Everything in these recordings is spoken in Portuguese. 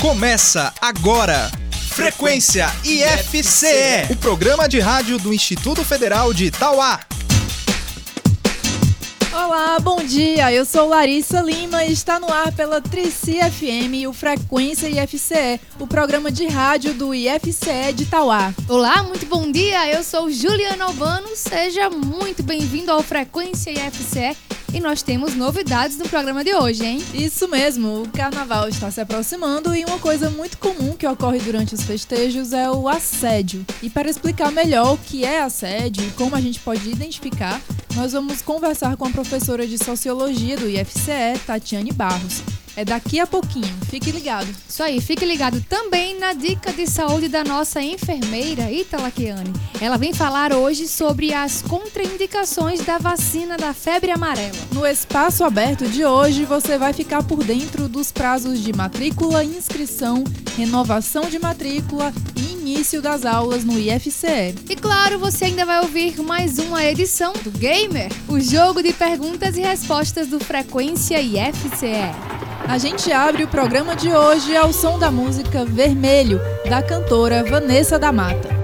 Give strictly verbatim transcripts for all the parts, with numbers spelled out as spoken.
Começa agora Frequência I F C E, o programa de rádio do Instituto Federal de Tauá. Olá, bom dia, eu sou Larissa Lima e está no ar pela Trici F M e o Frequência I F C E, o programa de rádio do I F C E de Tauá. Olá, muito bom dia, eu sou Juliana Albano, seja muito bem-vindo ao Frequência I F C E e nós temos novidades no programa de hoje, hein? Isso mesmo, o carnaval está se aproximando e uma coisa muito comum que ocorre durante os festejos é o assédio. E para explicar melhor o que é assédio e como a gente pode identificar, nós vamos conversar com a professora de Sociologia do I F C E, Tatiane Barros. É daqui a pouquinho, fique ligado. Isso aí, fique ligado também na dica de saúde da nossa enfermeira Itala Queane. Ela vem falar hoje sobre as contraindicações da vacina da febre amarela. No espaço aberto de hoje, você vai ficar por dentro dos prazos de matrícula, inscrição, renovação de matrícula e início das aulas no I F C E. E claro, você ainda vai ouvir mais uma edição do Gamer, o jogo de perguntas e respostas do Frequência I F C E. A gente abre o programa de hoje ao som da música Vermelho, da cantora Vanessa da Mata.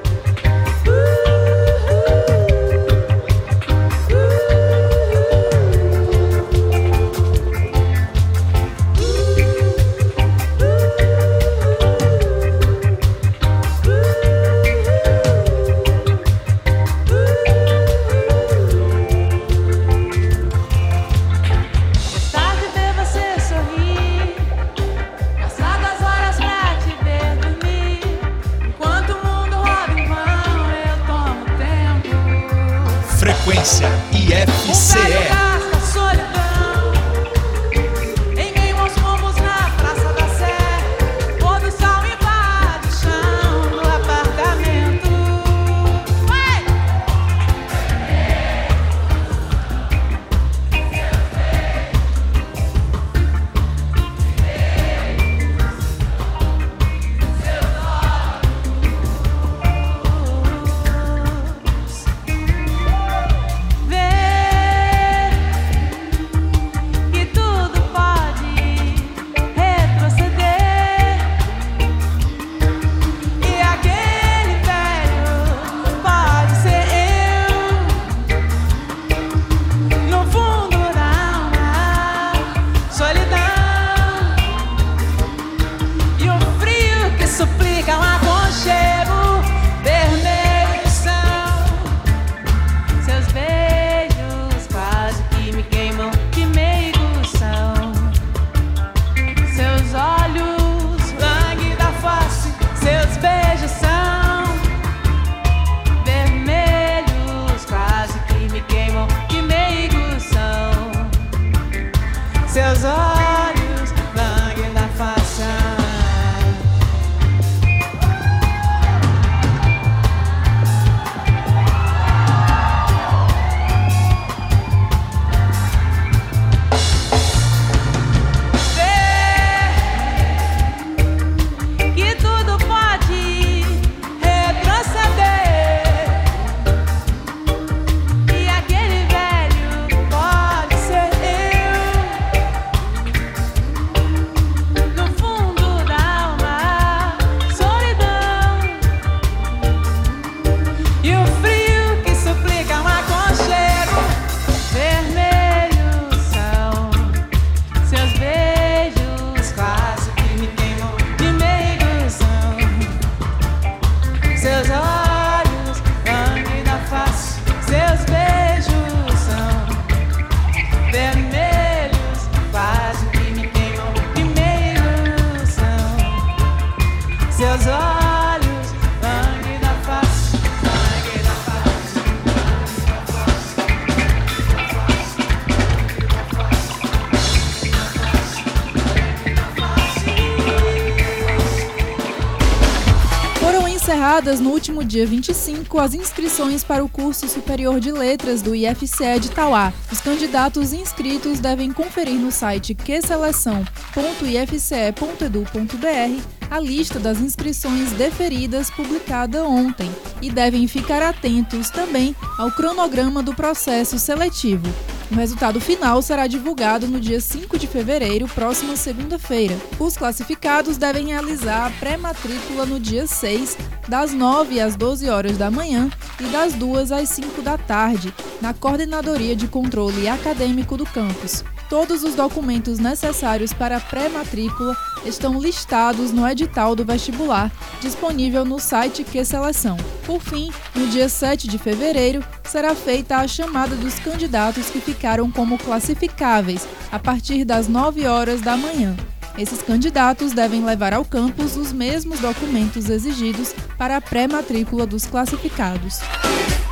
No último dia vinte e cinco, as inscrições para o curso superior de letras do I F C E de Tauá. Os candidatos inscritos devem conferir no site q seleção ponto i f c e ponto e d u ponto b r a lista das inscrições deferidas publicada ontem e devem ficar atentos também ao cronograma do processo seletivo. O resultado final será divulgado no dia cinco de fevereiro, próxima segunda-feira. Os classificados devem realizar a pré-matrícula no dia seis, das nove às doze horas da manhã e das duas às cinco da tarde, na Coordenadoria de Controle Acadêmico do campus. Todos os documentos necessários para a pré-matrícula estão listados no edital do vestibular, disponível no site Q-Seleção. Por fim, no dia sete de fevereiro, será feita a chamada dos candidatos que ficaram como classificáveis, a partir das nove horas da manhã. Esses candidatos devem levar ao campus os mesmos documentos exigidos para a pré-matrícula dos classificados.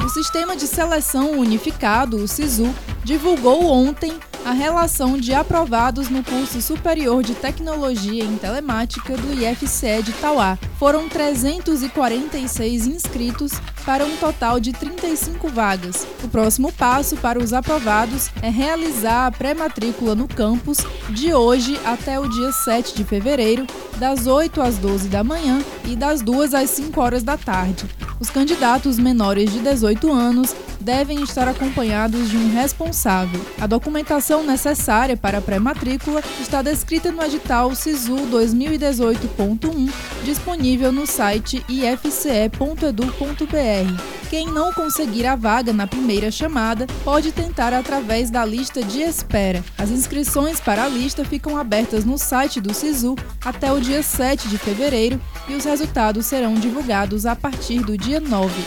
O Sistema de Seleção Unificado, o SISU, divulgou ontem a relação de aprovados no curso superior de Tecnologia em Telemática do I F C E de Tauá. Foram trezentos e quarenta e seis inscritos para um total de trinta e cinco vagas. O próximo passo para os aprovados é realizar a pré-matrícula no campus de hoje até o dia sete de fevereiro, das oito às doze da manhã e das duas às cinco horas da tarde. Os candidatos menores de dezoito anos devem estar acompanhados de um responsável. A documentação necessária para a pré-matrícula está descrita no edital SISU dois mil e dezoito ponto um, disponível no site i f c e ponto e d u ponto b r. Quem não conseguir a vaga na primeira chamada pode tentar através da lista de espera. As inscrições para a lista ficam abertas no site do SISU até o dia sete de fevereiro e os resultados serão divulgados a partir do dia nove.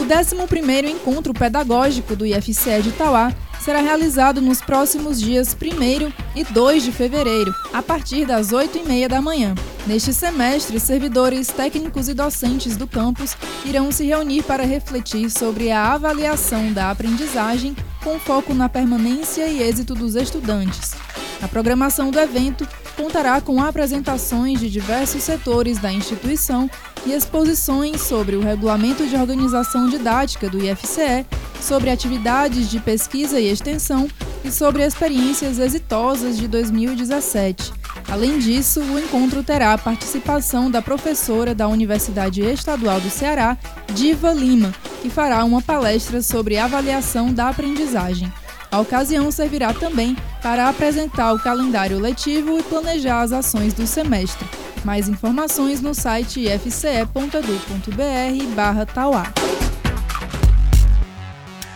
O décimo primeiro Encontro Pedagógico do I F C E de Tauá será realizado nos próximos dias primeiro e dois de fevereiro, a partir das oito e meia da manhã. Neste semestre, servidores técnicos e docentes do campus irão se reunir para refletir sobre a avaliação da aprendizagem com foco na permanência e êxito dos estudantes. A programação do evento contará com apresentações de diversos setores da instituição e exposições sobre o Regulamento de Organização Didática do I F C E, sobre atividades de pesquisa e extensão e sobre experiências exitosas de dois mil e dezessete. Além disso, o encontro terá a participação da professora da Universidade Estadual do Ceará, Diva Lima, que fará uma palestra sobre avaliação da aprendizagem. A ocasião servirá também para apresentar o calendário letivo e planejar as ações do semestre. Mais informações no site i f c e ponto e d u ponto b r barra tauá.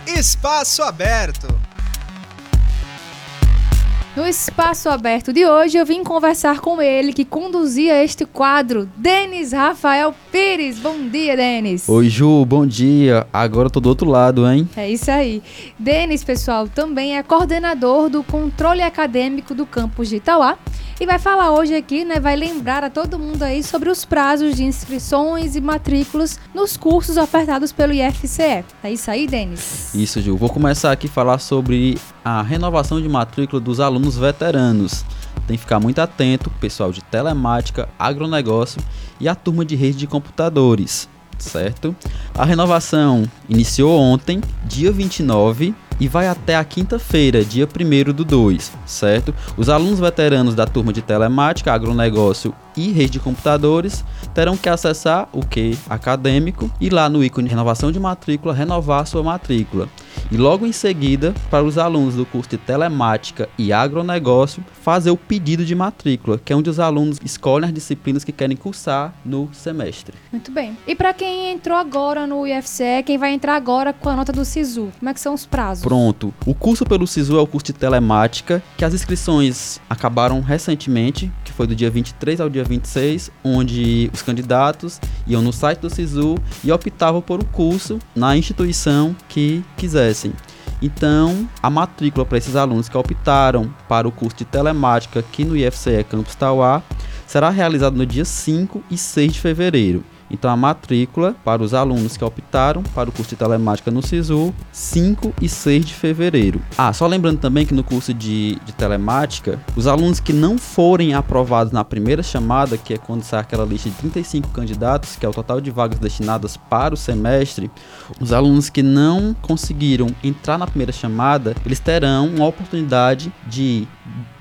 Espaço Aberto. No Espaço Aberto de hoje eu vim conversar com ele que conduzia este quadro, Denis Rafael Pires. Bom dia, Denis. Oi, Ju, bom dia. Agora eu tô do outro lado, hein? É isso aí. Denis, pessoal, também é coordenador do controle acadêmico do campus de Itauá e vai falar hoje aqui, né, vai lembrar a todo mundo aí sobre os prazos de inscrições e matrículas nos cursos ofertados pelo I F C E. É isso aí, Denis? Isso, Ju. Vou começar aqui a falar sobre a renovação de matrícula dos alunos veteranos. Tem que ficar muito atento, pessoal de telemática, agronegócio e a turma de rede de computadores, certo? A renovação iniciou ontem, dia vinte e nove, e vai até a quinta-feira, dia primeiro do dois, certo? Os alunos veteranos da turma de telemática, agronegócio e rede de computadores terão que acessar o Q acadêmico e lá no ícone de renovação de matrícula, renovar sua matrícula. E logo em seguida, para os alunos do curso de telemática e agronegócio, fazer o pedido de matrícula, que é onde os alunos escolhem as disciplinas que querem cursar no semestre. Muito bem. E para quem entrou agora no I F C E, quem vai entrar agora com a nota do SISU, como é que são os prazos? Pronto. O curso pelo SISU é o curso de telemática, que as inscrições acabaram recentemente, que foi do dia vinte e três ao dia vinte e seis, onde os candidatos iam no site do SISU e optavam por um curso na instituição que quisessem. Então, a matrícula para esses alunos que optaram para o curso de telemática aqui no I F C E Campus Tauá será realizada no dia cinco e seis de fevereiro. Então, a matrícula para os alunos que optaram para o curso de telemática no SISU, cinco e seis de fevereiro. Ah, só lembrando também que no curso de, de telemática, os alunos que não forem aprovados na primeira chamada, que é quando sai aquela lista de trinta e cinco candidatos, que é o total de vagas destinadas para o semestre, os alunos que não conseguiram entrar na primeira chamada, eles terão uma oportunidade de,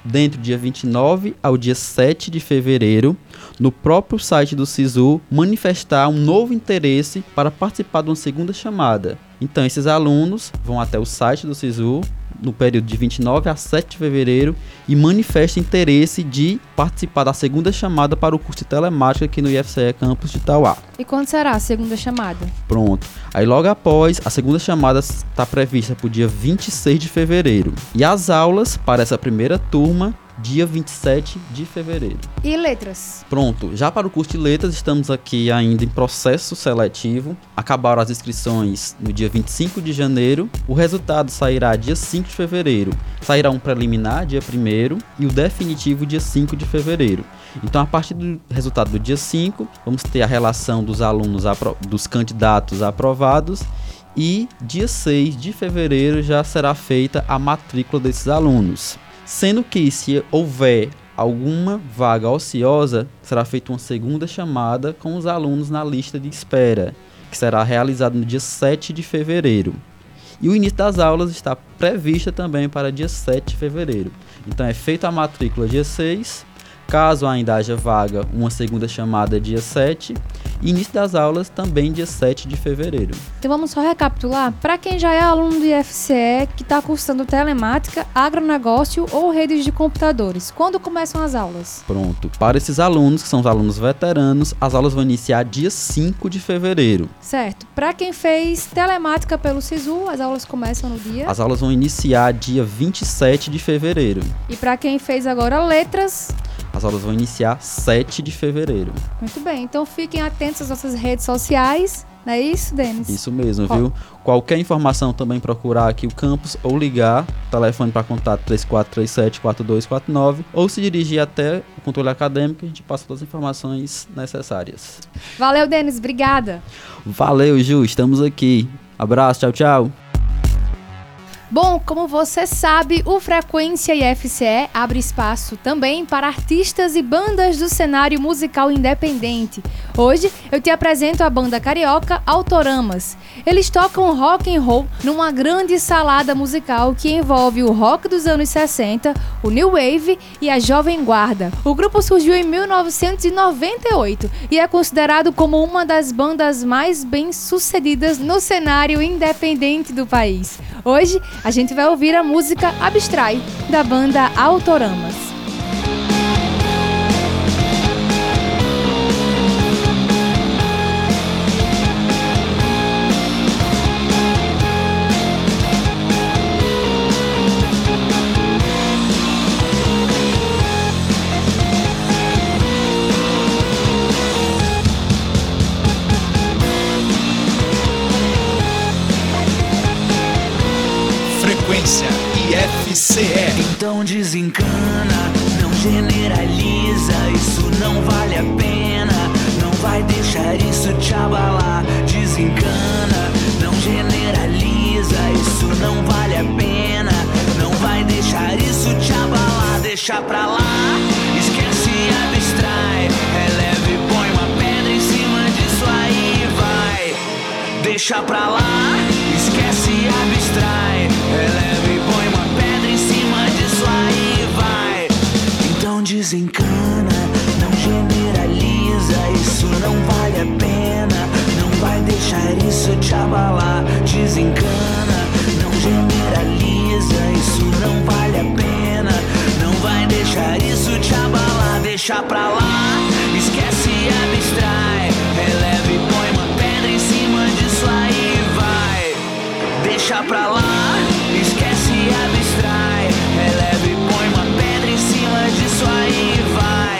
dentro do dia vinte e nove ao dia sete de fevereiro, no próprio site do SISU, manifestar um novo interesse para participar de uma segunda chamada. Então, esses alunos vão até o site do SISU, no período de vinte e nove a sete de fevereiro e manifesta interesse de participar da segunda chamada para o curso de telemática aqui no I F C E Campus de Tauá. E quando será a segunda chamada? Pronto. Aí logo após, a segunda chamada está prevista para o dia vinte e seis de fevereiro. E as aulas para essa primeira turma, dia vinte e sete de fevereiro. E letras? Pronto, já para o curso de letras estamos aqui ainda em processo seletivo. Acabaram as inscrições no dia vinte e cinco de janeiro. O resultado sairá dia cinco de fevereiro. Sairá um preliminar dia primeiro e o definitivo dia cinco de fevereiro. Então, a partir do resultado do dia cinco, vamos ter a relação dos alunos, apro- dos candidatos aprovados. E dia seis de fevereiro já será feita a matrícula desses alunos. Sendo que, se houver alguma vaga ociosa, será feita uma segunda chamada com os alunos na lista de espera, que será realizada no dia sete de fevereiro. E o início das aulas está prevista também para dia sete de fevereiro. Então é feita a matrícula dia seis, caso ainda haja vaga, uma segunda chamada dia sete, e início das aulas também dia sete de fevereiro. Então vamos só recapitular. Para quem já é aluno do I F C E, que está cursando telemática, agronegócio ou redes de computadores, quando começam as aulas? Pronto. Para esses alunos, que são os alunos veteranos, as aulas vão iniciar dia cinco de fevereiro. Certo. Para quem fez telemática pelo SISU, as aulas começam no dia? As aulas vão iniciar dia vinte e sete de fevereiro. E para quem fez agora letras? As aulas vão iniciar sete de fevereiro. Muito bem, então fiquem atentos às nossas redes sociais, não é isso, Denis? Isso mesmo, oh. viu? Qualquer informação também procurar aqui o campus ou ligar, telefone para contato três quatro três sete, quatro dois quatro nove, ou se dirigir até o controle acadêmico, a gente passa todas as informações necessárias. Valeu, Denis, obrigada. Valeu, Ju, estamos aqui. Abraço, tchau, tchau. Bom, como você sabe, o Frequência I F C E abre espaço também para artistas e bandas do cenário musical independente. Hoje, eu te apresento a banda carioca Autoramas. Eles tocam rock and roll numa grande salada musical que envolve o rock dos anos sessenta, o New Wave e a Jovem Guarda. O grupo surgiu em mil novecentos e noventa e oito e é considerado como uma das bandas mais bem-sucedidas no cenário independente do país. Hoje, a gente vai ouvir a música Abstrai, da banda Autoramas. Então desencana, não generaliza, isso não vale a pena, não vai deixar isso te abalar. Desencana, não generaliza, isso não vale a pena, não vai deixar isso te abalar. Deixa pra lá, esquece e abstrai, releve e põe uma pedra em cima disso aí, vai. Deixa pra lá, esquece e abstrai, releve e põe uma aí vai. Então desencana, não generaliza, isso não vale a pena, não vai deixar isso te abalar. Desencana, não generaliza, isso não vale a pena, não vai deixar isso te abalar. Deixa pra lá, esquece e abstrai, releve e põe uma pedra em cima disso aí vai. Deixa pra lá, esquece e abstrai, releve e põe uma pedra em cima disso aí vai.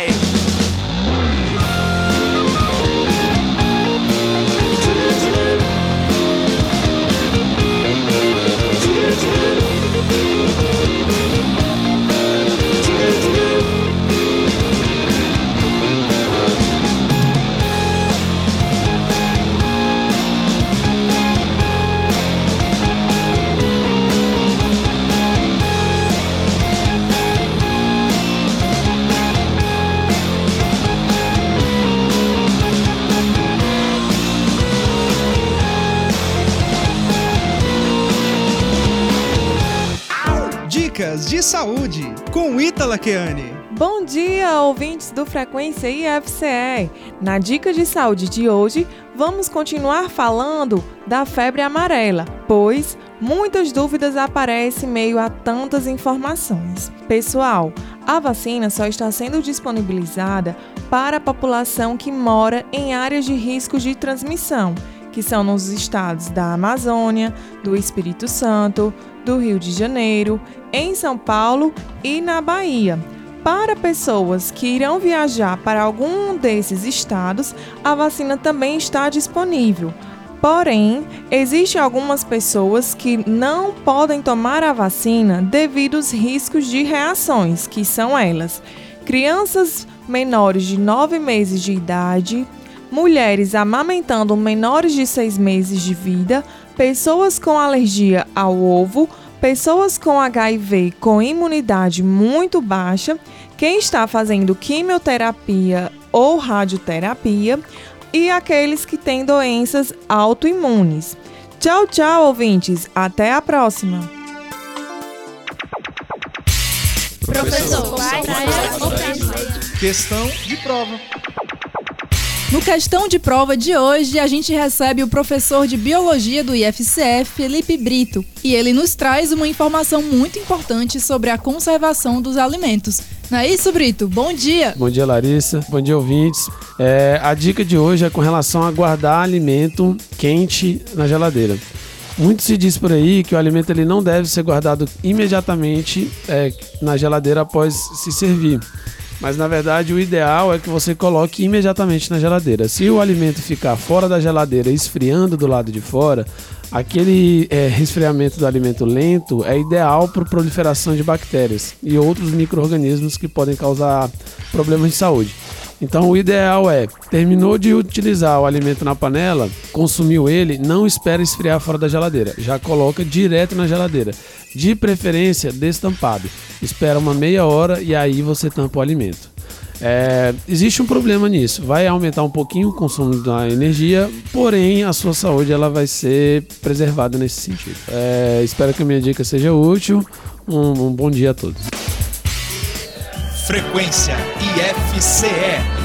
De saúde, com Itala Queane. Bom dia, ouvintes do Frequência I F C E. Na dica de saúde de hoje, vamos continuar falando da febre amarela, pois muitas dúvidas aparecem em meio a tantas informações. Pessoal, a vacina só está sendo disponibilizada para a população que mora em áreas de risco de transmissão, que são nos estados da Amazônia, do Espírito Santo, do Rio de Janeiro, em São Paulo e na Bahia. Para pessoas que irão viajar para algum desses estados, a vacina também está disponível. Porém, existem algumas pessoas que não podem tomar a vacina devido aos riscos de reações, que são elas: crianças menores de nove meses de idade, mulheres amamentando menores de seis meses de vida, pessoas com alergia ao ovo, pessoas com H I V com imunidade muito baixa, quem está fazendo quimioterapia ou radioterapia e aqueles que têm doenças autoimunes. Tchau, tchau, ouvintes. Até a próxima. Professor, questão de prova. No Questão de Prova de hoje, a gente recebe o professor de Biologia do I F C E, Felipe Brito, e ele nos traz uma informação muito importante sobre a conservação dos alimentos. Não é isso, Brito? Bom dia! Bom dia, Larissa. Bom dia, ouvintes. É, a dica de hoje é com relação a guardar alimento quente na geladeira. Muito se diz por aí que o alimento ele não deve ser guardado imediatamente é, na geladeira após se servir. Mas, na verdade, o ideal é que você coloque imediatamente na geladeira. Se o alimento ficar fora da geladeira, esfriando do lado de fora, aquele é, resfriamento do alimento lento é ideal para a proliferação de bactérias e outros micro-organismos que podem causar problemas de saúde. Então, o ideal é, terminou de utilizar o alimento na panela, consumiu ele, não espera esfriar fora da geladeira. Já coloca direto na geladeira. De preferência, destampado. Espera uma meia hora e aí você tampa o alimento. É, existe um problema nisso. Vai aumentar um pouquinho o consumo da energia, porém, a sua saúde ela vai ser preservada nesse sentido. É, espero que a minha dica seja útil. Um, um bom dia a todos. Frequência I F C E.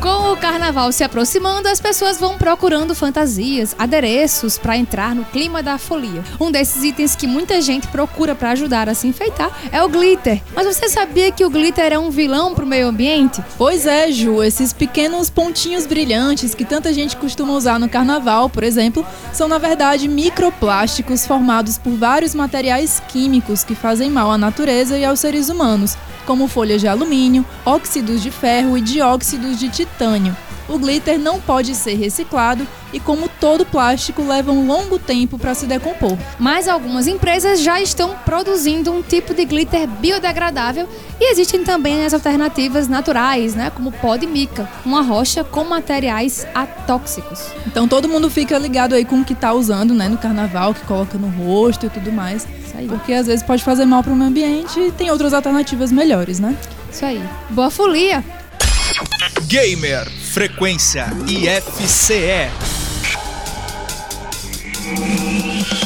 Com o carnaval se aproximando, as pessoas vão procurando fantasias, adereços para entrar no clima da folia. Um desses itens que muita gente procura para ajudar a se enfeitar é o glitter. Mas você sabia que o glitter é um vilão para o meio ambiente? Pois é, Ju. Esses pequenos pontinhos brilhantes que tanta gente costuma usar no carnaval, por exemplo, são na verdade microplásticos formados por vários materiais químicos que fazem mal à natureza e aos seres humanos, como folhas de alumínio, óxidos de ferro e dióxidos de titânio. O glitter não pode ser reciclado e, como todo plástico, leva um longo tempo para se decompor. Mas algumas empresas já estão produzindo um tipo de glitter biodegradável e existem também as alternativas naturais, né? Como pó de mica, uma rocha com materiais atóxicos. Então todo mundo fica ligado aí com o que está usando, né? No carnaval, que coloca no rosto e tudo mais. Porque às vezes pode fazer mal para o meio ambiente e tem outras alternativas melhores, né? Isso aí. Boa folia! Gamer Frequência I F C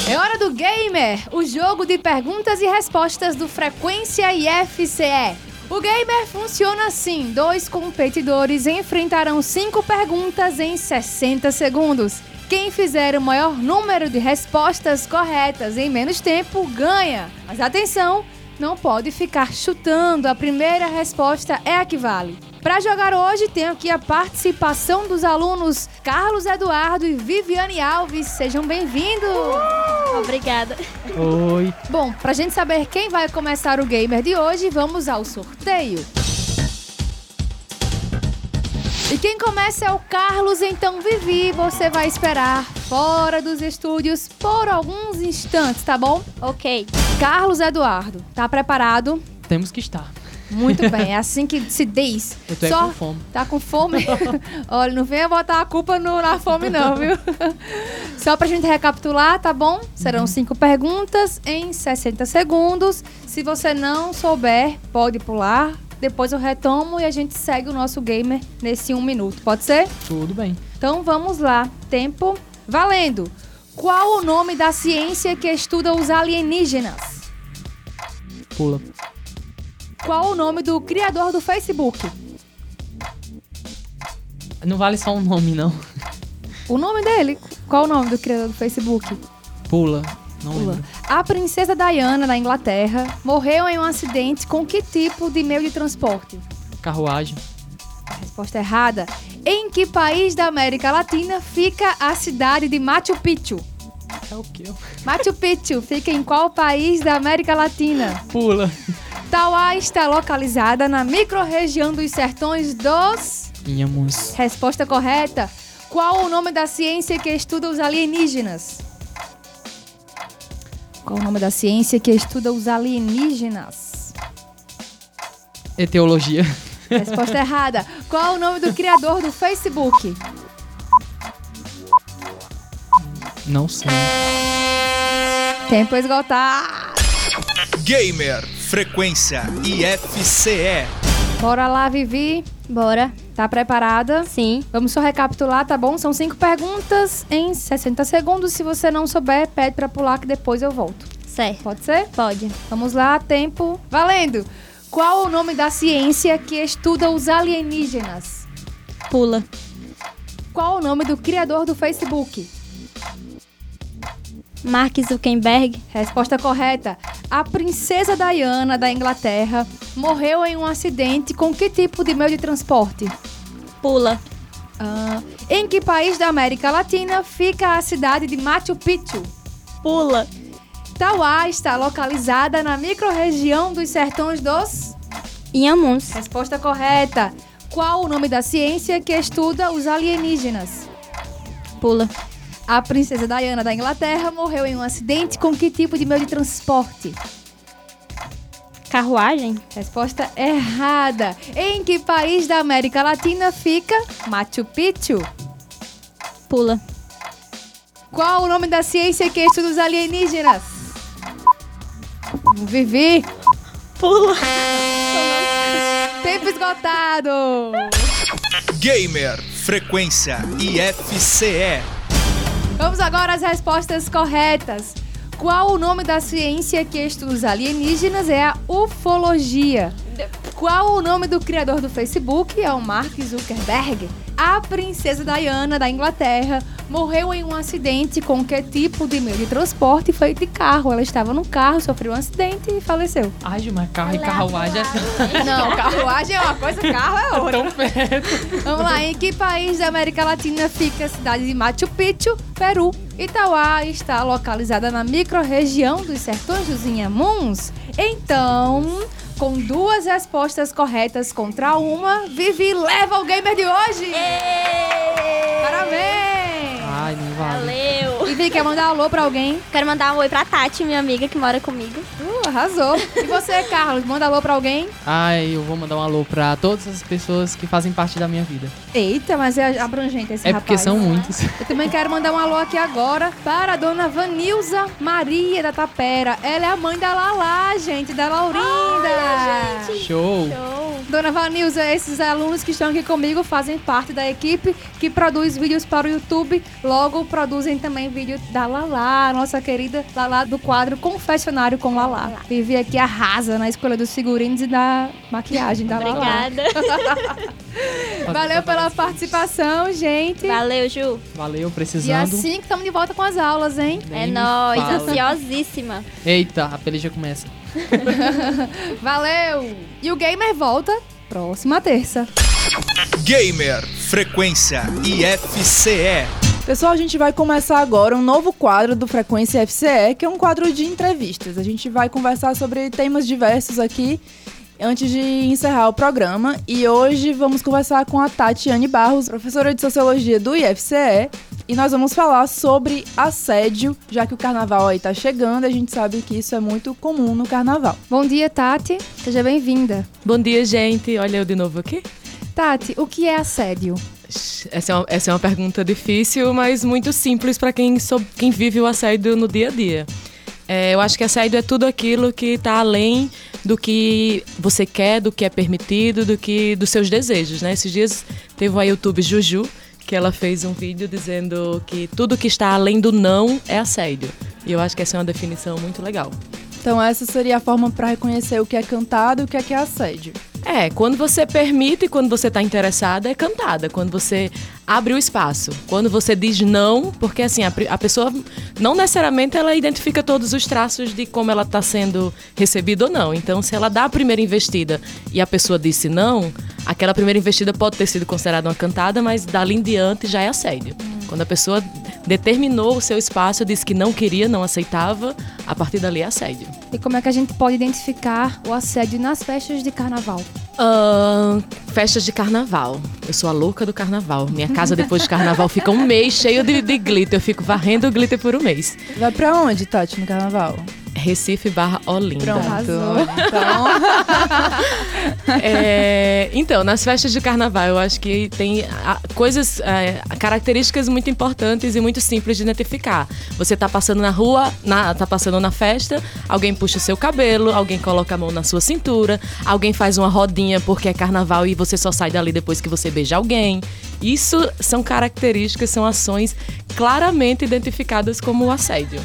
E. É hora do Gamer, o jogo de perguntas e respostas do Frequência I F C E. O Gamer funciona assim: dois competidores enfrentarão cinco perguntas em sessenta segundos. Quem fizer o maior número de respostas corretas em menos tempo ganha. Mas atenção, não pode ficar chutando, a primeira resposta é a que vale. Para jogar hoje, tenho aqui a participação dos alunos Carlos Eduardo e Viviane Alves. Sejam bem-vindos! Uh! Obrigada! Oi! Bom, para a gente saber quem vai começar o Gamer de hoje, vamos ao sorteio. E quem começa é o Carlos. Então, Vivi, você vai esperar fora dos estúdios por alguns instantes, tá bom? Ok. Carlos Eduardo, tá preparado? Temos que estar. Muito bem, é assim que se diz. Eu tô Só... com fome. Tá com fome? Olha, não venha botar a culpa no, na fome não, viu? Só pra gente recapitular, tá bom? Serão uhum. cinco perguntas em sessenta segundos. Se você não souber, pode pular. Depois eu retomo e a gente segue o nosso Gamer nesse um minuto. Pode ser? Tudo bem. Então vamos lá. Tempo valendo. Qual o nome da ciência que estuda os alienígenas? Pula. Qual o nome do criador do Facebook? Não vale só um nome, não. O nome dele? Qual o nome do criador do Facebook? Pula. Não Pula. Lembro. A princesa Diana, na Inglaterra, morreu em um acidente com que tipo de meio de transporte? Carruagem. A resposta errada. Em que país da América Latina fica a cidade de Machu Picchu? É o quê? Machu Picchu fica em qual país da América Latina? Pula. Tauá está localizada na microrregião dos sertões dos... Inhamuns. Resposta correta. Qual o nome da ciência que estuda os alienígenas? Qual o nome da ciência que estuda os alienígenas? Eteologia. Resposta errada. Qual o nome do criador do Facebook? Não sei. Tempo esgotar. Gamer Frequência I F C E. Bora lá, Vivi. Bora. Tá preparada? Sim. Vamos só recapitular, tá bom? São cinco perguntas em sessenta segundos. Se você não souber, pede pra pular que depois eu volto. Certo. Pode ser? Pode. Vamos lá, tempo. Valendo! Qual o nome da ciência que estuda os alienígenas? Pula. Qual o nome do criador do Facebook? Mark Zuckerberg. Resposta correta. A princesa Diana, da Inglaterra, morreu em um acidente com que tipo de meio de transporte? Pula. Ah, em que país da América Latina fica a cidade de Machu Picchu? Pula. Tauá está localizada na microrregião dos sertões dos... Inhamuns. Resposta correta. Qual o nome da ciência que estuda os alienígenas? Pula. A princesa Diana, da Inglaterra, morreu em um acidente com que tipo de meio de transporte? Carruagem. Resposta errada. Em que país da América Latina fica Machu Picchu? Pula. Qual o nome da ciência que estuda os alienígenas? Vivi. Pula. Tempo esgotado. Gamer Frequência I F C E. Vamos agora às respostas corretas. Qual o nome da ciência que estuda os alienígenas? É a ufologia. Qual o nome do criador do Facebook? É o Mark Zuckerberg. A princesa Diana, da Inglaterra, morreu em um acidente com que tipo de meio de transporte? Foi de carro. Ela estava no carro, sofreu um acidente e faleceu. Ai, mas carro e carruagem... Não, carruagem é uma coisa, carro é outra. Tão perto. Vamos lá, em que país da América Latina fica a cidade de Machu Picchu, Peru? Itauá está localizada na microrregião dos sertões dos Inhamuns. Então... com duas respostas corretas contra uma, Vivi leva o gamer de hoje! Ei! Parabéns! Ai, não vale. Valeu! Vivi, quer mandar um alô pra alguém? Quero mandar um oi pra Tati, minha amiga que mora comigo. Uh, arrasou! E você, Carlos, manda alô pra alguém? Ai, eu vou mandar um alô pra todas as pessoas que fazem parte da minha vida. Eita, mas é abrangente esse rapaz. É porque são muitos. Eu também quero mandar um alô aqui agora para a dona Vanilza Maria da Tapera. Ela é a mãe da Lala, gente, da Laurinda. Olha, gente. Show! Show! Dona Vanilza, esses alunos que estão aqui comigo fazem parte da equipe que produz vídeos para o YouTube. Logo, produzem também vídeo da Lala, nossa querida Lala do quadro Confessionário com Lala. Vivi aqui arrasa na escolha dos figurinos e da maquiagem da Lala. Obrigada. Valeu pela participação, gente. Valeu, Ju. Valeu, precisando. E assim que estamos de volta com as aulas, hein? Nem é nóis, ansiosíssima. Eita, a pele já começa. Valeu. E o Gamer volta próxima terça. Gamer Frequência I F C E. Pessoal, a gente vai começar agora um novo quadro do Frequência I F C E, que é um quadro de entrevistas. A gente vai conversar sobre temas diversos aqui antes de encerrar o programa. E hoje vamos conversar com a Tatiane Barros, professora de Sociologia do I F C E. E nós vamos falar sobre assédio, já que o carnaval aí tá chegando. A gente sabe que isso é muito comum no carnaval. Bom dia, Tati. Seja bem-vinda. Bom dia, gente. Olha eu de novo aqui. Tati, o que é assédio? Essa é uma, essa é uma pergunta difícil, mas muito simples para quem, quem vive o assédio no dia a dia. É, eu acho que assédio é tudo aquilo que está além do que você quer, do que é permitido, do que, dos seus desejos, né? Esses dias teve a YouTube Juju, que ela fez um vídeo dizendo que tudo que está além do não é assédio. E eu acho que essa é uma definição muito legal. Então essa seria a forma para reconhecer o que é cantado e o que é, que é assédio. É, quando você permite, quando você está interessada, é cantada. Quando você abre o espaço, quando você diz não, porque assim, a, a pessoa não necessariamente ela identifica todos os traços de como ela está sendo recebida ou não. Então, se ela dá a primeira investida e a pessoa disse não, aquela primeira investida pode ter sido considerada uma cantada, mas dali em diante já é assédio. Quando a pessoa determinou o seu espaço, disse que não queria, não aceitava, a partir dali é assédio. E como é que a gente pode identificar o assédio nas festas de carnaval? Uh, festas de carnaval. Eu sou a louca do carnaval. Minha casa depois de carnaval fica um mês cheio de, de glitter. Eu fico varrendo glitter por um mês. Vai pra onde, Tati, no carnaval? Recife barra Olinda. Pronto. Arrasou, então. é, então, nas festas de carnaval, eu acho que tem a, coisas, é, características muito importantes e muito simples de identificar. Você tá passando na rua, na, tá passando na festa, alguém puxa o seu cabelo, alguém coloca a mão na sua cintura, alguém faz uma rodinha porque é carnaval e você só sai dali depois que você beija alguém. Isso são características, são ações claramente identificadas como assédio.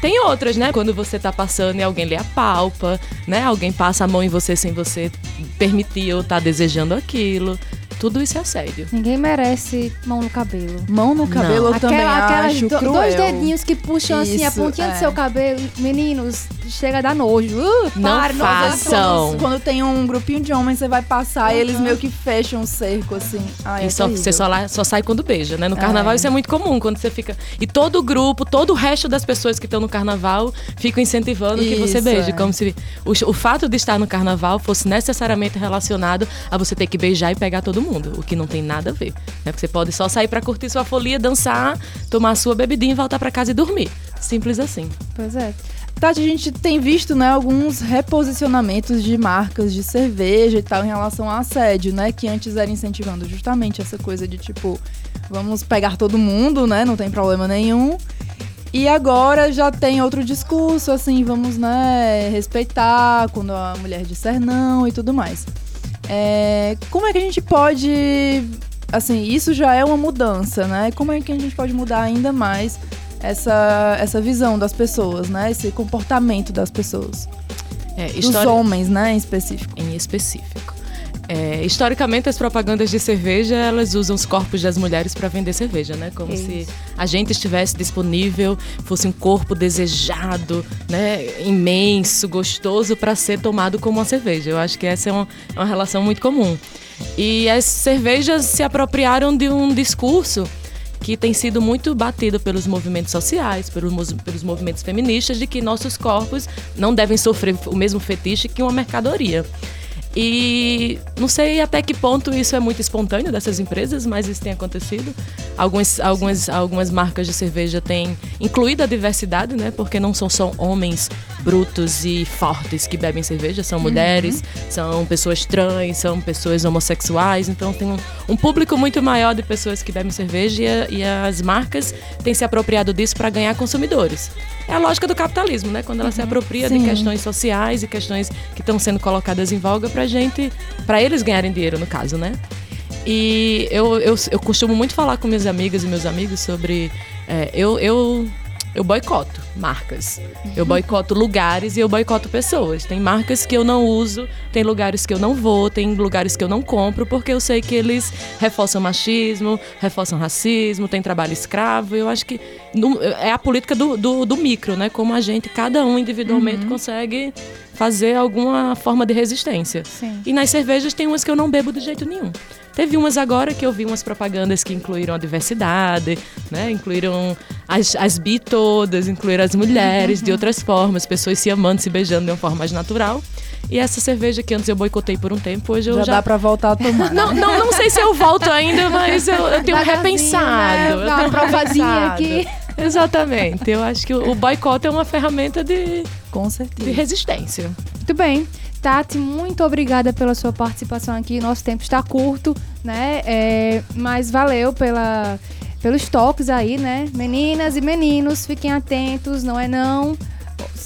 Tem outras, né? Quando você tá passando e alguém lê a palpa, né? Alguém passa a mão em você sem você permitir ou tá desejando aquilo. Tudo isso é assédio. Ninguém merece mão no cabelo. Mão no cabelo eu também acho cruel. Dois dedinhos que puxam isso, assim a pontinha é. do seu cabelo. Meninos, chega a dar nojo. Uh, não para, façam. Nojo. Quando tem um grupinho de homens, você vai passar uhum. e eles meio que fecham um cerco, assim. Ai, e é só, você só, lá, só sai quando beija, né? No carnaval é. isso é muito comum, quando você fica... E todo o grupo, todo o resto das pessoas que estão no carnaval ficam incentivando isso, que você beije. É. Como se o, o fato de estar no carnaval fosse necessariamente relacionado a você ter que beijar e pegar todo mundo. mundo, o que não tem nada a ver, né? Porque você pode só sair pra curtir sua folia, dançar, tomar sua bebidinha e voltar pra casa e dormir. Simples assim. Pois é. Tati, a gente tem visto, né, alguns reposicionamentos de marcas de cerveja e tal em relação ao assédio, né, que antes era incentivando justamente essa coisa de tipo, vamos pegar todo mundo, né, não tem problema nenhum. E agora já tem outro discurso, assim, vamos, né, respeitar quando a mulher disser não e tudo mais. É, como é que a gente pode, assim, isso já é uma mudança, né? Como é que a gente pode mudar ainda mais essa, essa visão das pessoas, né? Esse comportamento das pessoas, é, histori- dos homens, né, em específico. Em específico. É, historicamente, as propagandas de cerveja, elas usam os corpos das mulheres para vender cerveja, né? Como Isso. se a gente estivesse disponível, fosse um corpo desejado, né? Imenso, gostoso, para ser tomado como uma cerveja. Eu acho que essa é uma, uma relação muito comum. E as cervejas se apropriaram de um discurso que tem sido muito batido pelos movimentos sociais, pelos, pelos movimentos feministas, de que nossos corpos não devem sofrer o mesmo fetiche que uma mercadoria. E não sei até que ponto isso é muito espontâneo dessas empresas, mas isso tem acontecido. Algumas, algumas, algumas marcas de cerveja têm incluído a diversidade, né? Porque não são só homens brutos e fortes que bebem cerveja, são mulheres, uhum. são pessoas trans, são pessoas homossexuais. Então tem um, um público muito maior de pessoas que bebem cerveja e, a, e as marcas têm se apropriado disso para ganhar consumidores. É a lógica do capitalismo, né? Quando ela uhum. se apropria Sim. de questões sociais e questões que estão sendo colocadas em voga para gente, para eles ganharem dinheiro, no caso, né? E eu, eu, eu costumo muito falar com minhas amigas e meus amigos sobre... É, eu, eu, eu boicoto marcas, eu boicoto lugares e eu boicoto pessoas. Tem marcas que eu não uso, tem lugares que eu não vou, tem lugares que eu não compro, porque eu sei que eles reforçam machismo, reforçam racismo, tem trabalho escravo. Eu acho que é a política do, do, do micro, né? Como a gente, cada um individualmente, uhum. consegue... fazer alguma forma de resistência. Sim. E nas cervejas tem umas que eu não bebo de jeito nenhum. Teve umas agora que eu vi umas propagandas que incluíram a diversidade, né? Incluíram as, as bi todas, incluíram as mulheres de outras formas, pessoas se amando, se beijando de uma forma mais natural. E essa cerveja que antes eu boicotei por um tempo, hoje eu já... Já dá pra voltar a tomar. Não, não, não sei se eu volto ainda, mas eu, eu tenho Bagazinho, repensado. Né? Dá uma provadinha aqui. Exatamente. Eu acho que o boicote é uma ferramenta de, Com certeza. de resistência. Muito bem. Tati, muito obrigada pela sua participação aqui. Nosso tempo está curto, né? É, mas valeu pela, pelos toques aí, né? Meninas e meninos, fiquem atentos, não é não.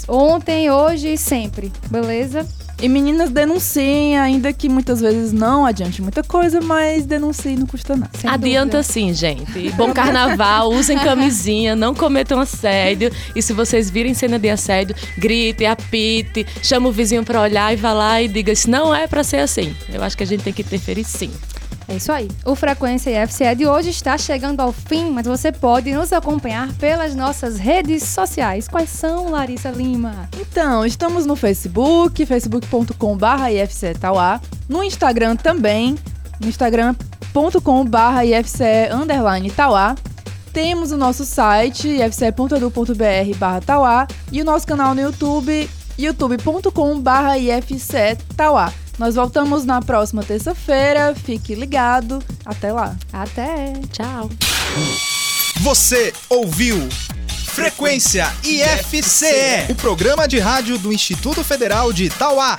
Ontem, hoje e sempre. Beleza? E meninas, denunciem, ainda que muitas vezes não adiante muita coisa, mas denunciem, não custa nada. Adianta sim, gente. Bom carnaval, usem camisinha, não cometam assédio. E se vocês virem cena de assédio, grite, apite, chama o vizinho pra olhar e vá lá e diga, isso não é pra ser assim. Eu acho que a gente tem que interferir sim. É isso aí. O Frequência I F C E de hoje está chegando ao fim, mas você pode nos acompanhar pelas nossas redes sociais. Quais são, Larissa Lima? Então, estamos no Facebook, facebook ponto com barra I F C E Tauá. No Instagram também, no instagram ponto com barra I F C E underline Tauá. Temos o nosso site, I F C E ponto edu ponto br barra Tauá. E o nosso canal no YouTube, youtube ponto com barra I F C E Tauá. Nós voltamos na próxima terça-feira. Fique ligado. Até lá. Até. Tchau. Você ouviu Frequência I F C E, o programa de rádio do Instituto Federal de Tauá.